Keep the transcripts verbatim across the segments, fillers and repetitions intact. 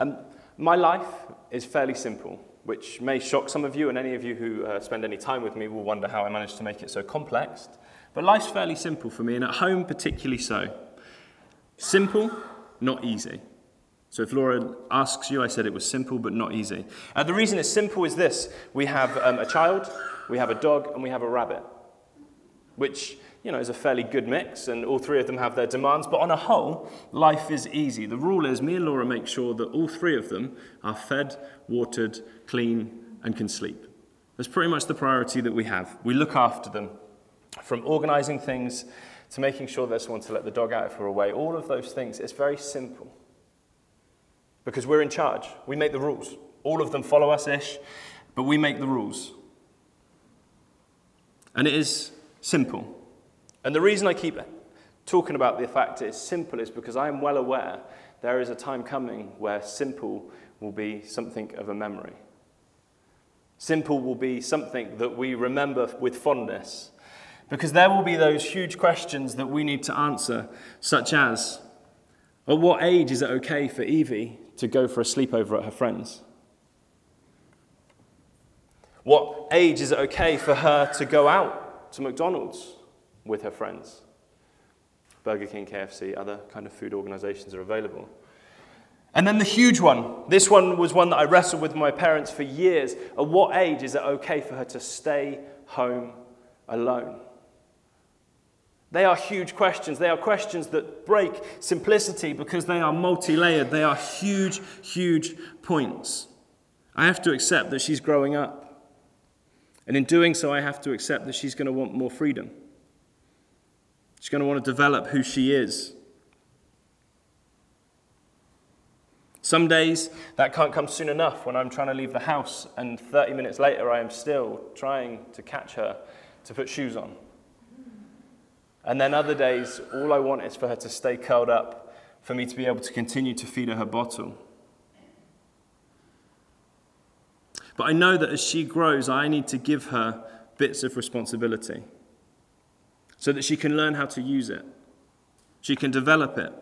Um, my life is fairly simple, which may shock some of you, and any of you who uh, spend any time with me will wonder how I managed to make it so complex. But life's fairly simple for me, and at home particularly so. Simple, not easy. So if Laura asks you, I said it was simple but not easy. Uh, the reason it's simple is this. We have um, a child, we have a dog, and we have a rabbit, which, you know, is a fairly good mix, and all three of them have their demands. But on a whole, life is easy. The rule is me and Laura make sure that all three of them are fed, watered, clean, and can sleep. That's pretty much the priority that we have. We look after them, from organising things to making sure there's someone to let the dog out if we're away. All of those things, it's very simple because we're in charge. We make the rules. All of them follow us-ish, but we make the rules. And it is simple. And the reason I keep talking about the fact it's simple is because I am well aware there is a time coming where simple will be something of a memory. Simple will be something that we remember with fondness, because there will be those huge questions that we need to answer, such as, at what age is it okay for Evie to go for a sleepover at her friend's? What age is it okay for her to go out to McDonald's with her friends? Burger King, K F C, other kind of food organisations are available. And then the huge one. This one was one that I wrestled with my parents for years. At what age is it okay for her to stay home alone? They are huge questions. They are questions that break simplicity because they are multi-layered. They are huge, huge points. I have to accept that she's growing up. And in doing so, I have to accept that she's going to want more freedom. She's going to want to develop who she is. Some days, that can't come soon enough when I'm trying to leave the house and thirty minutes later I am still trying to catch her to put shoes on. And then other days, all I want is for her to stay curled up, for me to be able to continue to feed her her bottle. But I know that as she grows, I need to give her bits of responsibility, so that she can learn how to use it. She can develop it.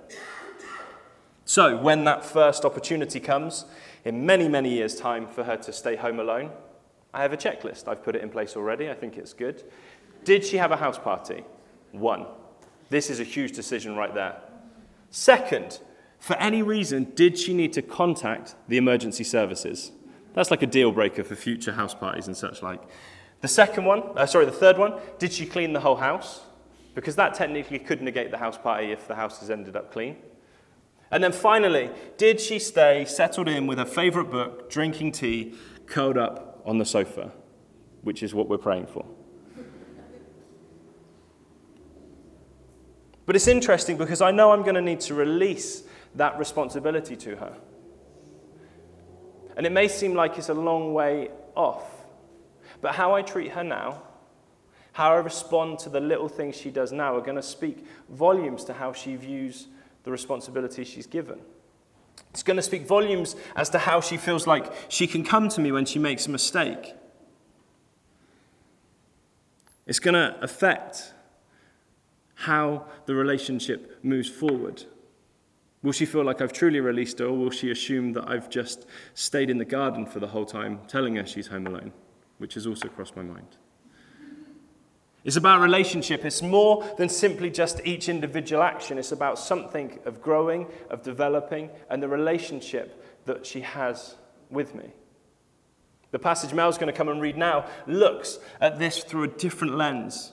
So when that first opportunity comes, in many, many years' time for her to stay home alone, I have a checklist. I've put it in place already. I think it's good. Did she have a house party? One. This is a huge decision right there. Second, for any reason, did she need to contact the emergency services? That's like a deal breaker for future house parties and such like. The second one, uh, sorry, the third one, did she clean the whole house? Because that technically could negate the house party if the house has ended up clean. And then finally, did she stay settled in with her favourite book, drinking tea, curled up on the sofa? Which is what we're praying for. But it's interesting because I know I'm going to need to release that responsibility to her. And it may seem like it's a long way off. But how I treat her now, how I respond to the little things she does now are going to speak volumes to how she views the responsibility she's given. It's going to speak volumes as to how she feels like she can come to me when she makes a mistake. It's going to affect how the relationship moves forward. Will she feel like I've truly released her, or will she assume that I've just stayed in the garden for the whole time telling her she's home alone? Which has also crossed my mind. It's about relationship. It's more than simply just each individual action. It's about something of growing, of developing, and the relationship that she has with me. The passage Mel's going to come and read now looks at this through a different lens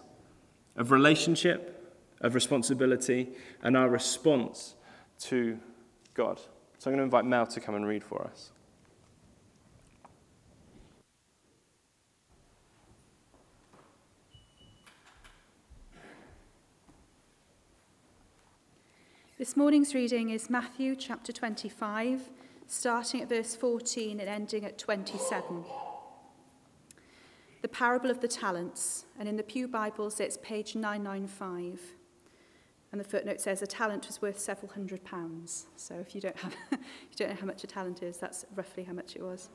of relationship, of responsibility, and our response to God. So I'm going to invite Mel to come and read for us. This morning's reading is Matthew chapter twenty-five, starting at verse fourteen and ending at twenty-seven. The parable of the talents, and in the Pew Bibles it's page nine ninety-five. And the footnote says a talent was worth several hundred pounds. So if you don't have you don't know how much a talent is, that's roughly how much it was.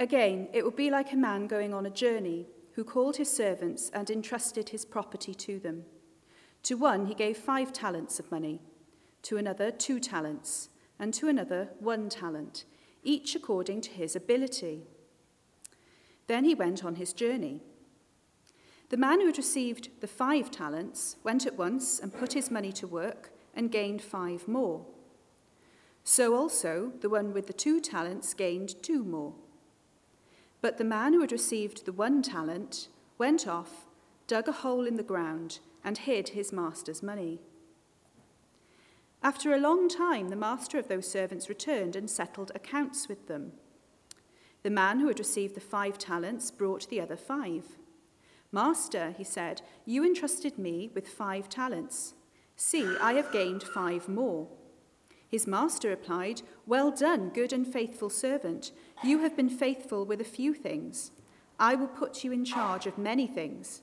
Again, it would be like a man going on a journey who called his servants and entrusted his property to them. To one he gave five talents of money, to another two talents, and to another one talent, each according to his ability. Then he went on his journey. The man who had received the five talents went at once and put his money to work and gained five more. So also the one with the two talents gained two more. But the man who had received the one talent went off, dug a hole in the ground, and hid his master's money. After a long time, the master of those servants returned and settled accounts with them. The man who had received the five talents brought the other five. "Master," he said, "you entrusted me with five talents. See, I have gained five more." His master replied, "Well done, good and faithful servant. You have been faithful with a few things. I will put you in charge of many things.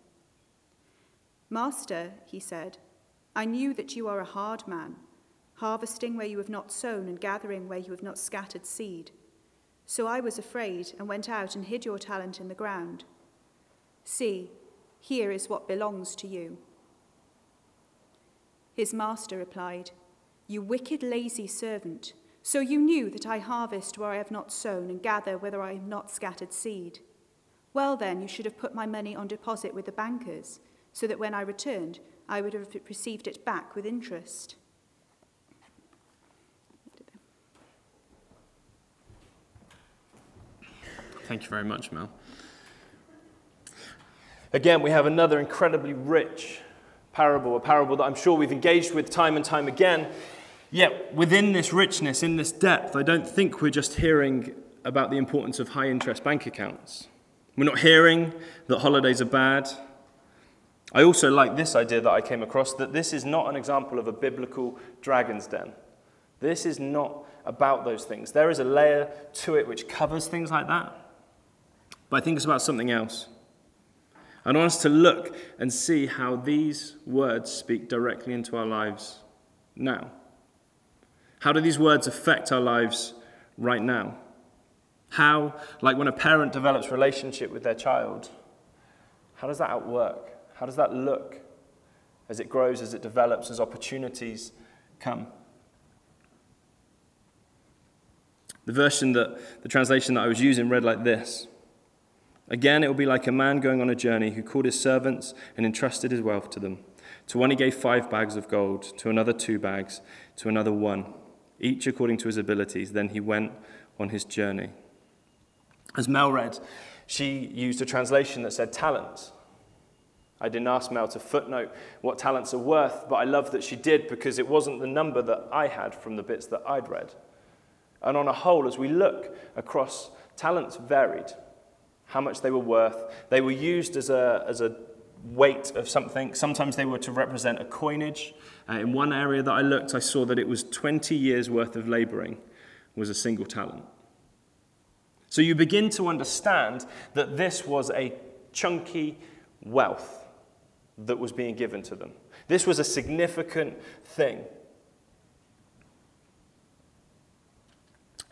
"Master," he said, "I knew that you are a hard man, harvesting where you have not sown and gathering where you have not scattered seed. So I was afraid and went out and hid your talent in the ground. See, here is what belongs to you." His master replied, "You wicked, lazy servant, so you knew that I harvest where I have not sown and gather where I have not scattered seed. Well then, you should have put my money on deposit with the bankers, so that when I returned, I would have received it back with interest." Thank you very much, Mel. Again, we have another incredibly rich parable, a parable that I'm sure we've engaged with time and time again. Yet within this richness, in this depth, I don't think we're just hearing about the importance of high-interest bank accounts. We're not hearing that holidays are bad. I also like this idea that I came across, that this is not an example of a biblical dragon's den. This is not about those things. There is a layer to it which covers things like that. But I think it's about something else. I want us to look and see how these words speak directly into our lives now. How do these words affect our lives right now? How, like when a parent develops a relationship with their child, how does that outwork? How does that look as it grows, as it develops, as opportunities come? The version that, the translation that I was using read like this. "Again, it will be like a man going on a journey who called his servants and entrusted his wealth to them. To one he gave five bags of gold, to another two bags, to another one, each according to his abilities. Then he went on his journey." As Mel read, she used a translation that said talents. I didn't ask Mel to footnote what talents are worth, but I love that she did, because it wasn't the number that I had from the bits that I'd read. And on a whole, as we look across, talents varied. How much they were worth. They were used as a, as a weight of something. Sometimes they were to represent a coinage. Uh, in one area that I looked, I saw that it was twenty years' worth of labouring was a single talent. So you begin to understand that this was a chunky wealth that was being given to them. This was a significant thing.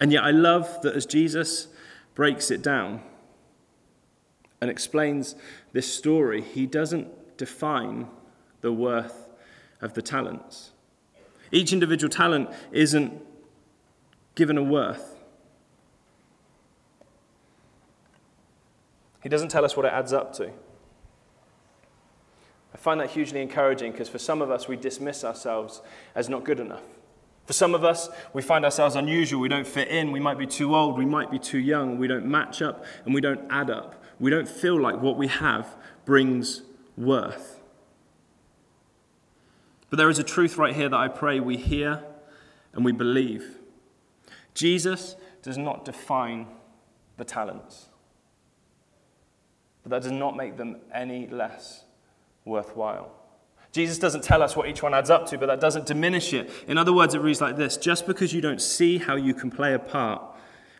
And yet I love that as Jesus breaks it down, and explains this story, he doesn't define the worth of the talents. Each individual talent isn't given a worth. He doesn't tell us what it adds up to. I find that hugely encouraging, because for some of us, we dismiss ourselves as not good enough. For some of us, we find ourselves unusual. We don't fit in. We might be too old. We might be too young. We don't match up, and we don't add up. We don't feel like what we have brings worth. But there is a truth right here that I pray we hear and we believe. Jesus does not define the talents. But that does not make them any less worthwhile. Jesus doesn't tell us what each one adds up to, but that doesn't diminish it. In other words, it reads like this: just because you don't see how you can play a part,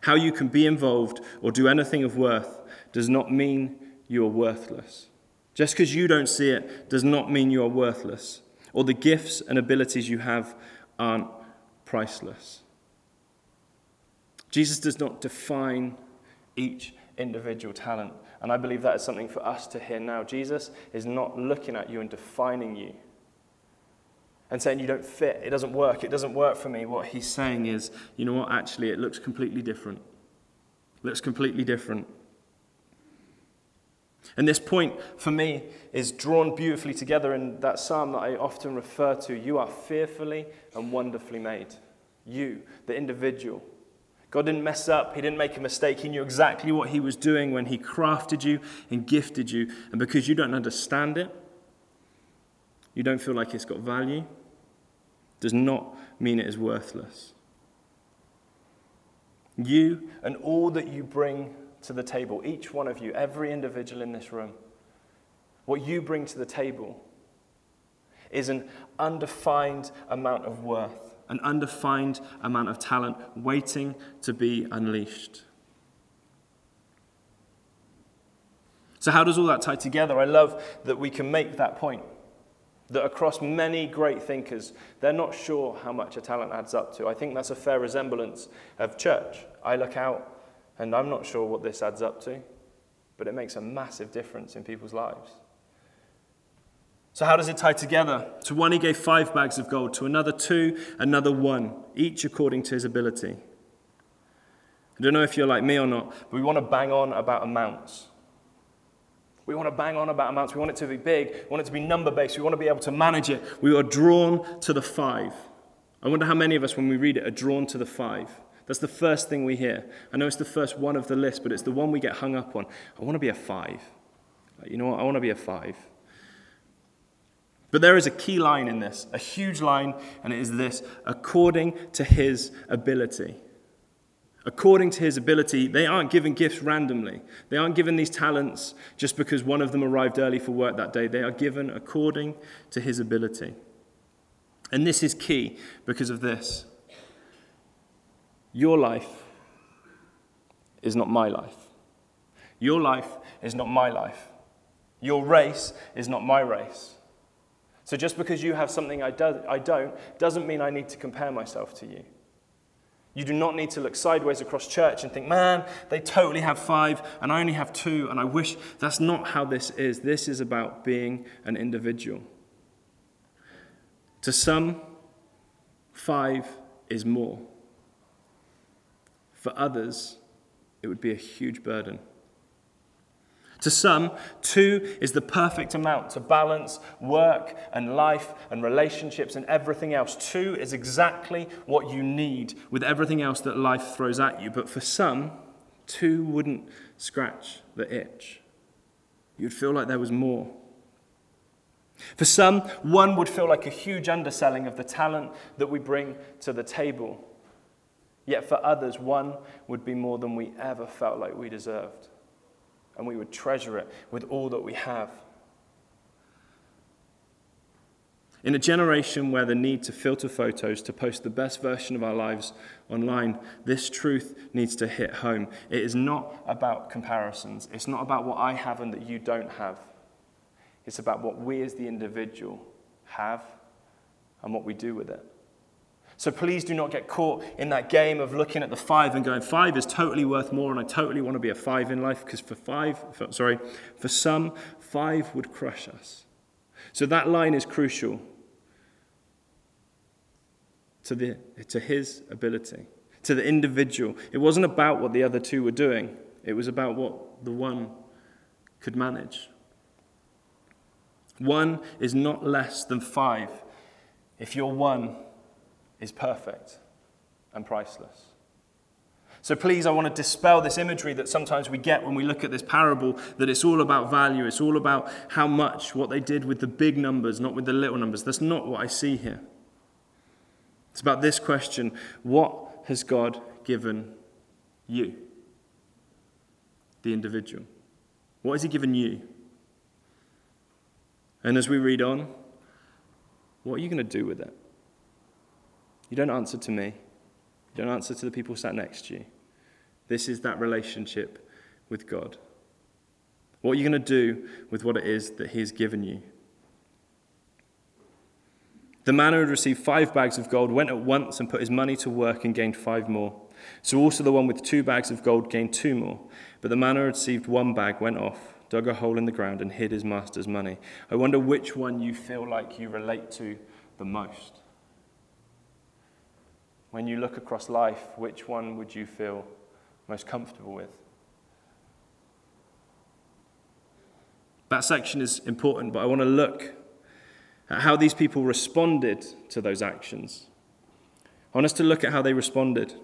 how you can be involved or do anything of worth, does not mean you are worthless. Just because you don't see it does not mean you are worthless, or the gifts and abilities you have aren't priceless. Jesus does not define each individual talent, and I believe that is something for us to hear now. Jesus is not looking at you and defining you and saying you don't fit, it doesn't work, it doesn't work for me. What he's saying is, you know what, actually it looks completely different. It looks completely different. And this point, for me, is drawn beautifully together in that psalm that I often refer to. You are fearfully and wonderfully made. You, the individual. God didn't mess up. He didn't make a mistake. He knew exactly what he was doing when he crafted you and gifted you. And because you don't understand it, you don't feel like it's got value, does not mean it is worthless. You and all that you bring to the table, each one of you, every individual in this room, what you bring to the table is an undefined amount of worth, an undefined amount of talent waiting to be unleashed. So how does all that tie together? I love that we can make that point, that across many great thinkers, they're not sure how much a talent adds up to. I think that's a fair resemblance of church. I look out, and I'm not sure what this adds up to, but it makes a massive difference in people's lives. So how does it tie together? To one he gave five bags of gold, to another two, another one, each according to his ability. I don't know if you're like me or not, but we want to bang on about amounts. We want to bang on about amounts. We want it to be big. We want it to be number-based. We want to be able to manage it. We are drawn to the five. I wonder how many of us, when we read it, are drawn to the five. That's the first thing we hear. I know it's the first one of the list, but it's the one we get hung up on. I want to be a five. You know what? I want to be a five. But there is a key line in this, a huge line, and it is this: according to his ability. According to his ability, they aren't given gifts randomly. They aren't given these talents just because one of them arrived early for work that day. They are given according to his ability. And this is key because of this. Your life is not my life. Your life is not my life. Your race is not my race. So just because you have something I, do, I don't, doesn't mean I need to compare myself to you. You do not need to look sideways across church and think, man, they totally have five and I only have two and I wish. That's not how this is. This is about being an individual. To some, five is more. For others, it would be a huge burden. To some, two is the perfect amount to balance work and life and relationships and everything else. Two is exactly what you need with everything else that life throws at you. But for some, two wouldn't scratch the itch. You'd feel like there was more. For some, one would feel like a huge underselling of the talent that we bring to the table. Yet for others, one would be more than we ever felt like we deserved. And we would treasure it with all that we have. In a generation where the need to filter photos to post the best version of our lives online, this truth needs to hit home. It is not about comparisons. It's not about what I have and that you don't have. It's about what we as the individual have and what we do with it. So please do not get caught in that game of looking at the five and going, five is totally worth more and I totally want to be a five in life, because for five, for, sorry, for some, five would crush us. So that line is crucial to the to his ability, to the individual. It wasn't about what the other two were doing. It was about what the one could manage. One is not less than five if you're one is perfect and priceless. So please, I want to dispel this imagery that sometimes we get when we look at this parable, that it's all about value, it's all about how much, what they did with the big numbers, not with the little numbers. That's not what I see here. It's about this question: what has God given you, the individual? What has he given you? And as we read on, What are you going to do with it? You don't answer to me. You don't answer to the people sat next to you. This is that relationship with God. What are you going to do with what it is that he has given you? The man who had received five bags of gold went at once and put his money to work and gained five more. So also the one with two bags of gold gained two more. But the man who had received one bag went off, dug a hole in the ground, and hid his master's money. I wonder which one you feel like you relate to the most. When you look across life, which one would you feel most comfortable with? That section is important, but I want to look at how these people responded to those actions. I want us to look at how they responded.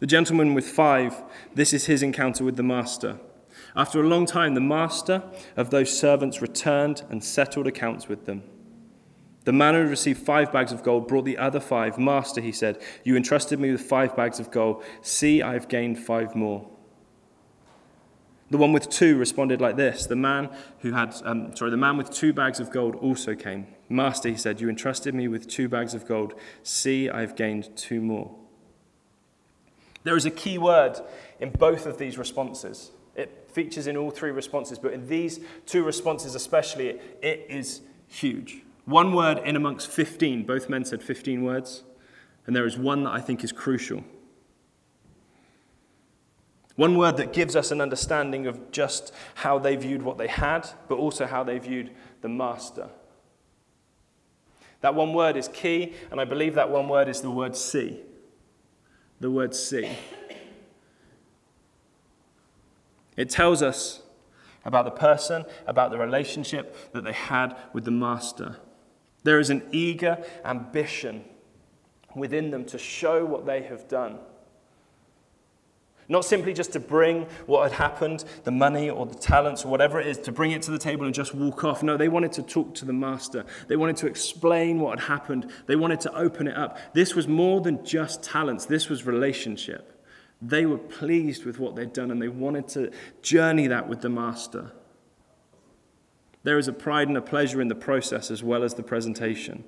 The gentleman with five, this is his encounter with the master. After a long time, the master of those servants returned and settled accounts with them. The man who received five bags of gold brought the other five. Master, he said, you entrusted me with five bags of gold. See, I have gained five more. The one with two responded like this. The man who had, um, sorry, the man with two bags of gold also came. Master, he said, you entrusted me with two bags of gold. See, I have gained two more. There is a key word in both of these responses. It features in all three responses, but in these two responses especially, it, it is huge. One word in amongst fifteen. Both men said fifteen words, and there is one that I think is crucial. One word that gives us an understanding of just how they viewed what they had, but also how they viewed the master. That one word is key, and I believe that one word is the word see. The word see. It tells us about the person, about the relationship that they had with the master. There is an eager ambition within them to show what they have done. Not simply just to bring what had happened, the money or the talents or whatever it is, to bring it to the table and just walk off. No, they wanted to talk to the master. They wanted to explain what had happened. They wanted to open it up. This was more than just talents. This was relationship. They were pleased with what they'd done and they wanted to journey that with the master. There is a pride and a pleasure in the process as well as the presentation.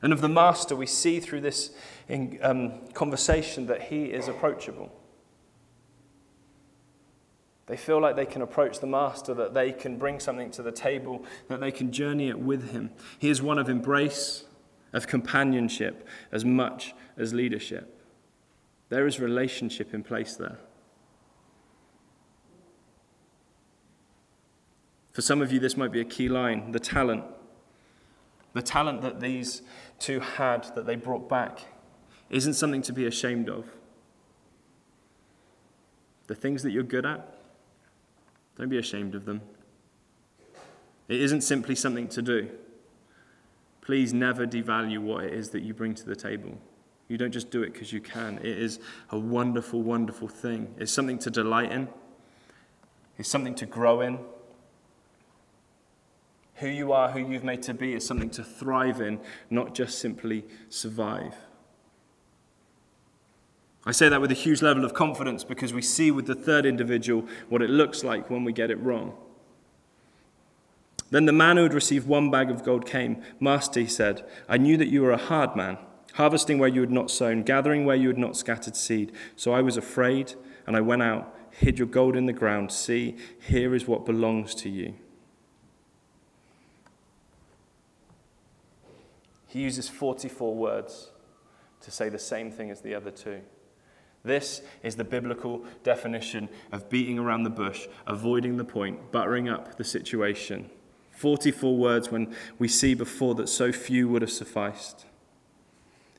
And of the master, we see through this in, um, conversation that he is approachable. They feel like they can approach the master, that they can bring something to the table, that they can journey it with him. He is one of embrace, of companionship, as much as leadership. There is relationship in place there. For some of you, this might be a key line, the talent. The talent that these two had, that they brought back, isn't something to be ashamed of. The things that you're good at, don't be ashamed of them. It isn't simply something to do. Please never devalue what it is that you bring to the table. You don't just do it because you can. It is a wonderful, wonderful thing. It's something to delight in. It's something to grow in. Who you are, who you've made to be, is something to thrive in, not just simply survive. I say that with a huge level of confidence because we see with the third individual what it looks like when we get it wrong. Then the man who had received one bag of gold came. Master, he said, I knew that you were a hard man, harvesting where you had not sown, gathering where you had not scattered seed. So I was afraid, and I went out, hid your gold in the ground. See, here is what belongs to you. He uses forty-four words to say the same thing as the other two. This is the biblical definition of beating around the bush, avoiding the point, buttering up the situation. forty-four words when we see before that so few would have sufficed.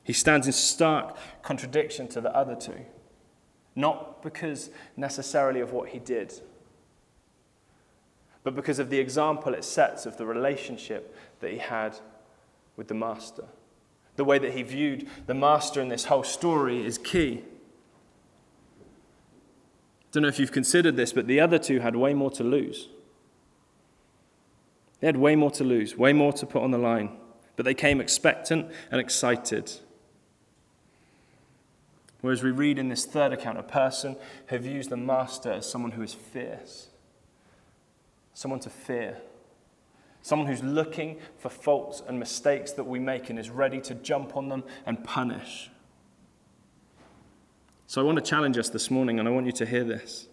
He stands in stark contradiction to the other two, not because necessarily of what he did, but because of the example it sets of the relationship that he had with the master. The way that he viewed the master in this whole story is key. Don't know if you've considered this, but the other two had way more to lose. They had way more to lose, way more to put on the line, but they came expectant and excited. Whereas we read in this third account, a person who views the master as someone who is fierce, someone to fear, someone who's looking for faults and mistakes that we make and is ready to jump on them and punish. So I want to challenge us this morning, and I want you to hear this.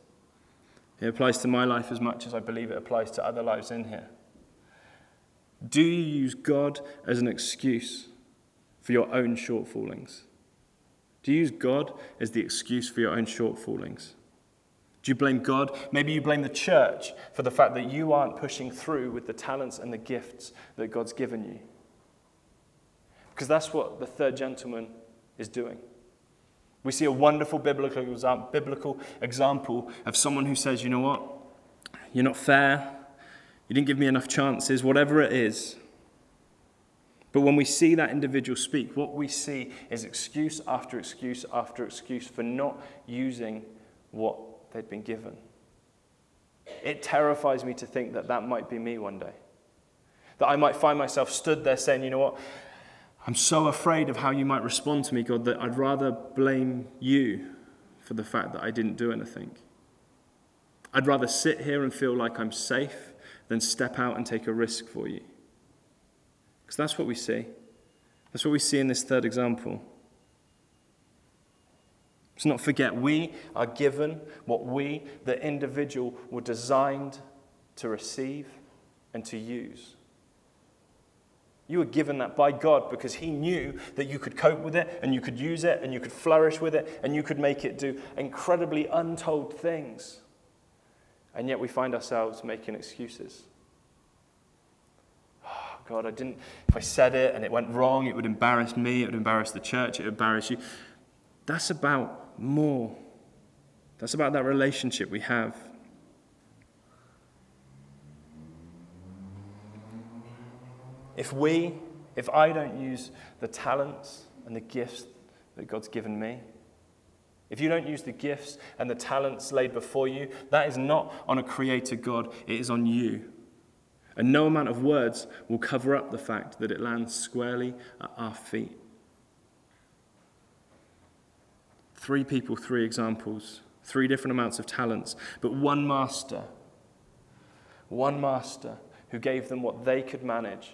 It applies to my life as much as I believe it applies to other lives in here. Do you use God as an excuse for your own shortfallings? Do you use God as the excuse for your own shortfallings? Do you blame God? Maybe you blame the church for the fact that you aren't pushing through with the talents and the gifts that God's given you. Because that's what the third gentleman is doing. We see a wonderful biblical example of someone who says, you know what, you're not fair, you didn't give me enough chances, whatever it is. But when we see that individual speak, what we see is excuse after excuse after excuse for not using what they'd been given. It terrifies me to think that that might be me one day. That I might find myself stood there saying, you know what, I'm so afraid of how you might respond to me, God, that I'd rather blame you for the fact that I didn't do anything. I'd rather sit here and feel like I'm safe than step out and take a risk for you. Because that's what we see. That's what we see in this third example. Let's not forget, we are given what we, the individual, were designed to receive and to use. You were given that by God because he knew that you could cope with it and you could use it and you could flourish with it and you could make it do incredibly untold things. And yet we find ourselves making excuses. Oh God, I didn't, if I said it and it went wrong, it would embarrass me, it would embarrass the church, it would embarrass you. That's about more. That's about that relationship we have. If we, if I don't use the talents and the gifts that God's given me, if you don't use the gifts and the talents laid before you, that is not on a creator God, it is on you. And no amount of words will cover up the fact that it lands squarely at our feet. Three people, three examples, three different amounts of talents, but one master, one master who gave them what they could manage.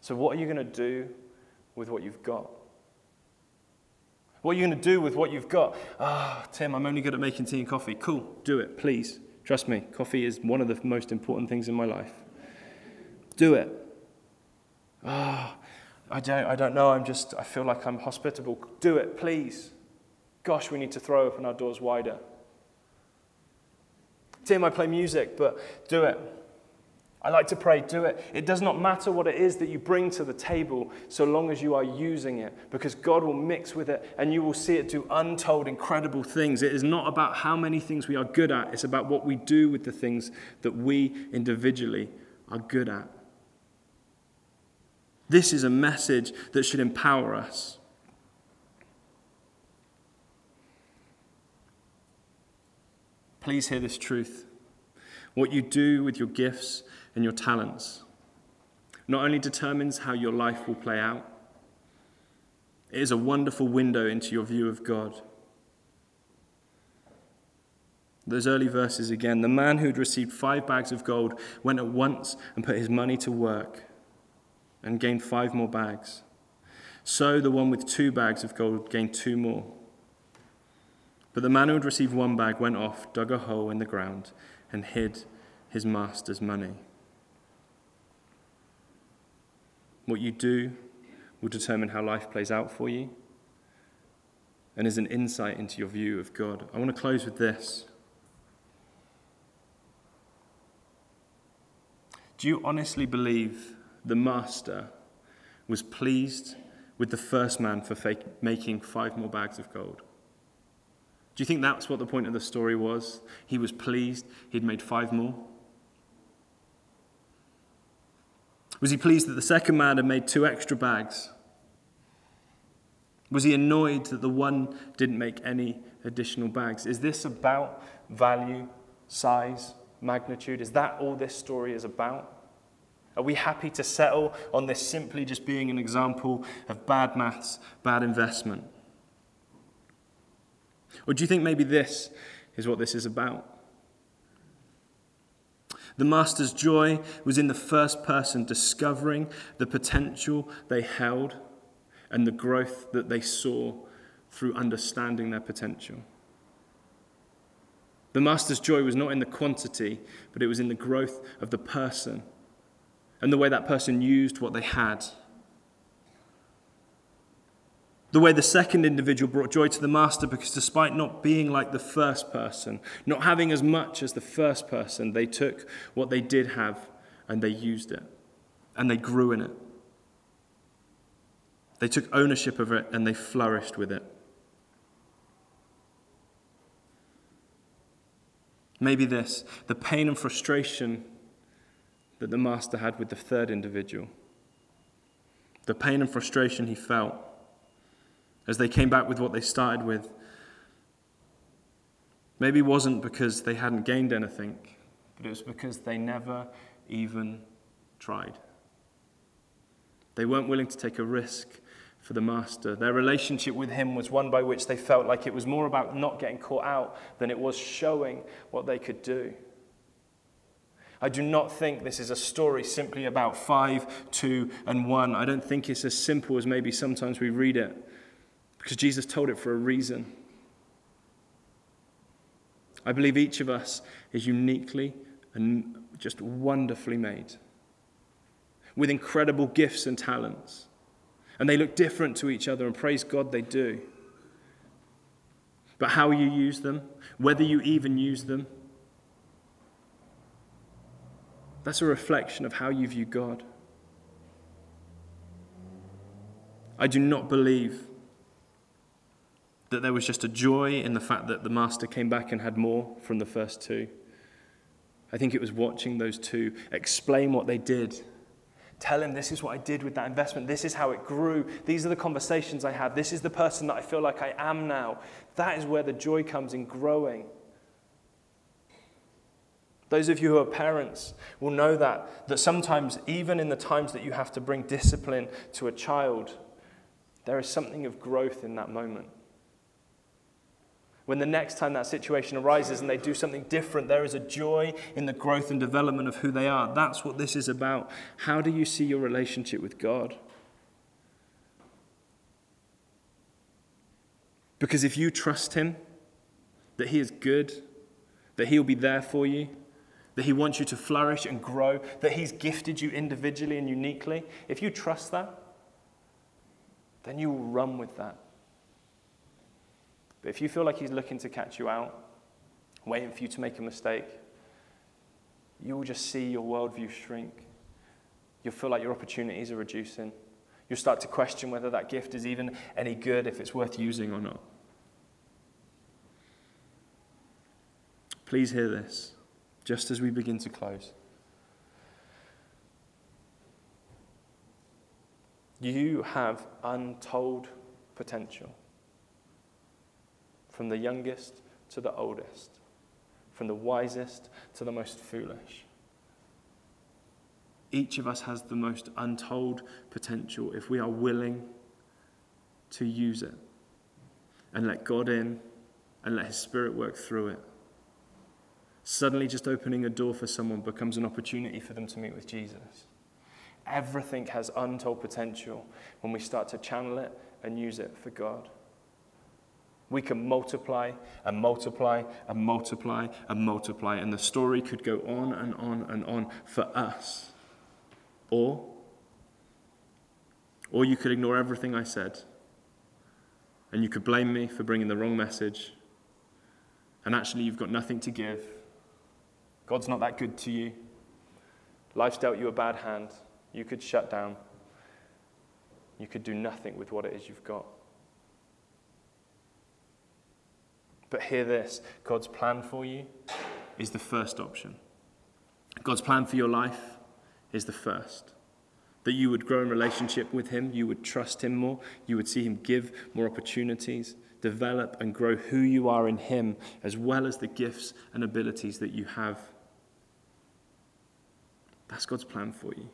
So what are you going to do with what you've got? What are you going to do with what you've got? Ah, oh, Tim, I'm only good at making tea and coffee. Cool, do it, please. Trust me, coffee is one of the most important things in my life. Do it. Ah, oh, I don't, I don't know, I'm just, I feel like I'm hospitable. Do it, please. Gosh, we need to throw open our doors wider. Tim, I play music, but do it. I like to pray, do it. It does not matter what it is that you bring to the table so long as you are using it, because God will mix with it and you will see it do untold, incredible things. It is not about how many things we are good at. It's about what we do with the things that we individually are good at. This is a message that should empower us. Please hear this truth. What you do with your gifts and your talents not only determines how your life will play out, it is a wonderful window into your view of God. Those early verses again, the man who had received five bags of gold went at once and put his money to work and gained five more bags. So the one with two bags of gold gained two more. But the man who had received one bag went off, dug a hole in the ground, and hid his master's money. What you do will determine how life plays out for you and is an insight into your view of God. I want to close with this. Do you honestly believe the master was pleased with the first man for fake, making five more bags of gold? Do you think that's what the point of the story was? He was pleased he'd made five more? Was he pleased that the second man had made two extra bags? Was he annoyed that the one didn't make any additional bags? Is this about value, size, magnitude? Is that all this story is about? Are we happy to settle on this simply just being an example of bad maths, bad investment? Or do you think maybe this is what this is about? The master's joy was in the first person discovering the potential they held and the growth that they saw through understanding their potential. The master's joy was not in the quantity, but it was in the growth of the person and the way that person used what they had. The way the second individual brought joy to the master, because despite not being like the first person, not having as much as the first person, they took what they did have and they used it and they grew in it. They took ownership of it and they flourished with it. Maybe this, the pain and frustration that the master had with the third individual, the pain and frustration he felt as they came back with what they started with, maybe wasn't because they hadn't gained anything, but it was because they never even tried. They weren't willing to take a risk for the master. Their relationship with him was one by which they felt like it was more about not getting caught out than it was showing what they could do. I do not think this is a story simply about five, two, and one. I don't think it's as simple as maybe sometimes we read it, because Jesus told it for a reason. I believe each of us is uniquely and just wonderfully made, with incredible gifts and talents. And they look different to each other, and praise God they do. But how you use them, whether you even use them, that's a reflection of how you view God. I do not believe that there was just a joy in the fact that the master came back and had more from the first two. I think it was watching those two explain what they did. Tell him, this is what I did with that investment. This is how it grew. These are the conversations I had. This is the person that I feel like I am now. That is where the joy comes in growing. Those of you who are parents will know that, that sometimes even in the times that you have to bring discipline to a child, there is something of growth in that moment. When the next time that situation arises and they do something different, there is a joy in the growth and development of who they are. That's what this is about. How do you see your relationship with God? Because if you trust him, that he is good, that he'll be there for you, that he wants you to flourish and grow, that he's gifted you individually and uniquely, if you trust that, then you will run with that. But if you feel like he's looking to catch you out, waiting for you to make a mistake, you will just see your worldview shrink. You'll feel like your opportunities are reducing. You'll start to question whether that gift is even any good, if it's worth using or not. Please hear this, just as we begin to close. You have untold potential. From the youngest to the oldest, from the wisest to the most foolish. Each of us has the most untold potential if we are willing to use it and let God in and let his Spirit work through it. Suddenly just opening a door for someone becomes an opportunity for them to meet with Jesus. Everything has untold potential when we start to channel it and use it for God. We can multiply and multiply and multiply and multiply, and the story could go on and on and on for us. Or, or you could ignore everything I said, and you could blame me for bringing the wrong message, and actually you've got nothing to give. God's not that good to you. Life's dealt you a bad hand. You could shut down. You could do nothing with what it is you've got. But hear this, God's plan for you is the first option. God's plan for your life is the first. That you would grow in relationship with him, you would trust him more, you would see him give more opportunities, develop and grow who you are in him, as well as the gifts and abilities that you have. That's God's plan for you.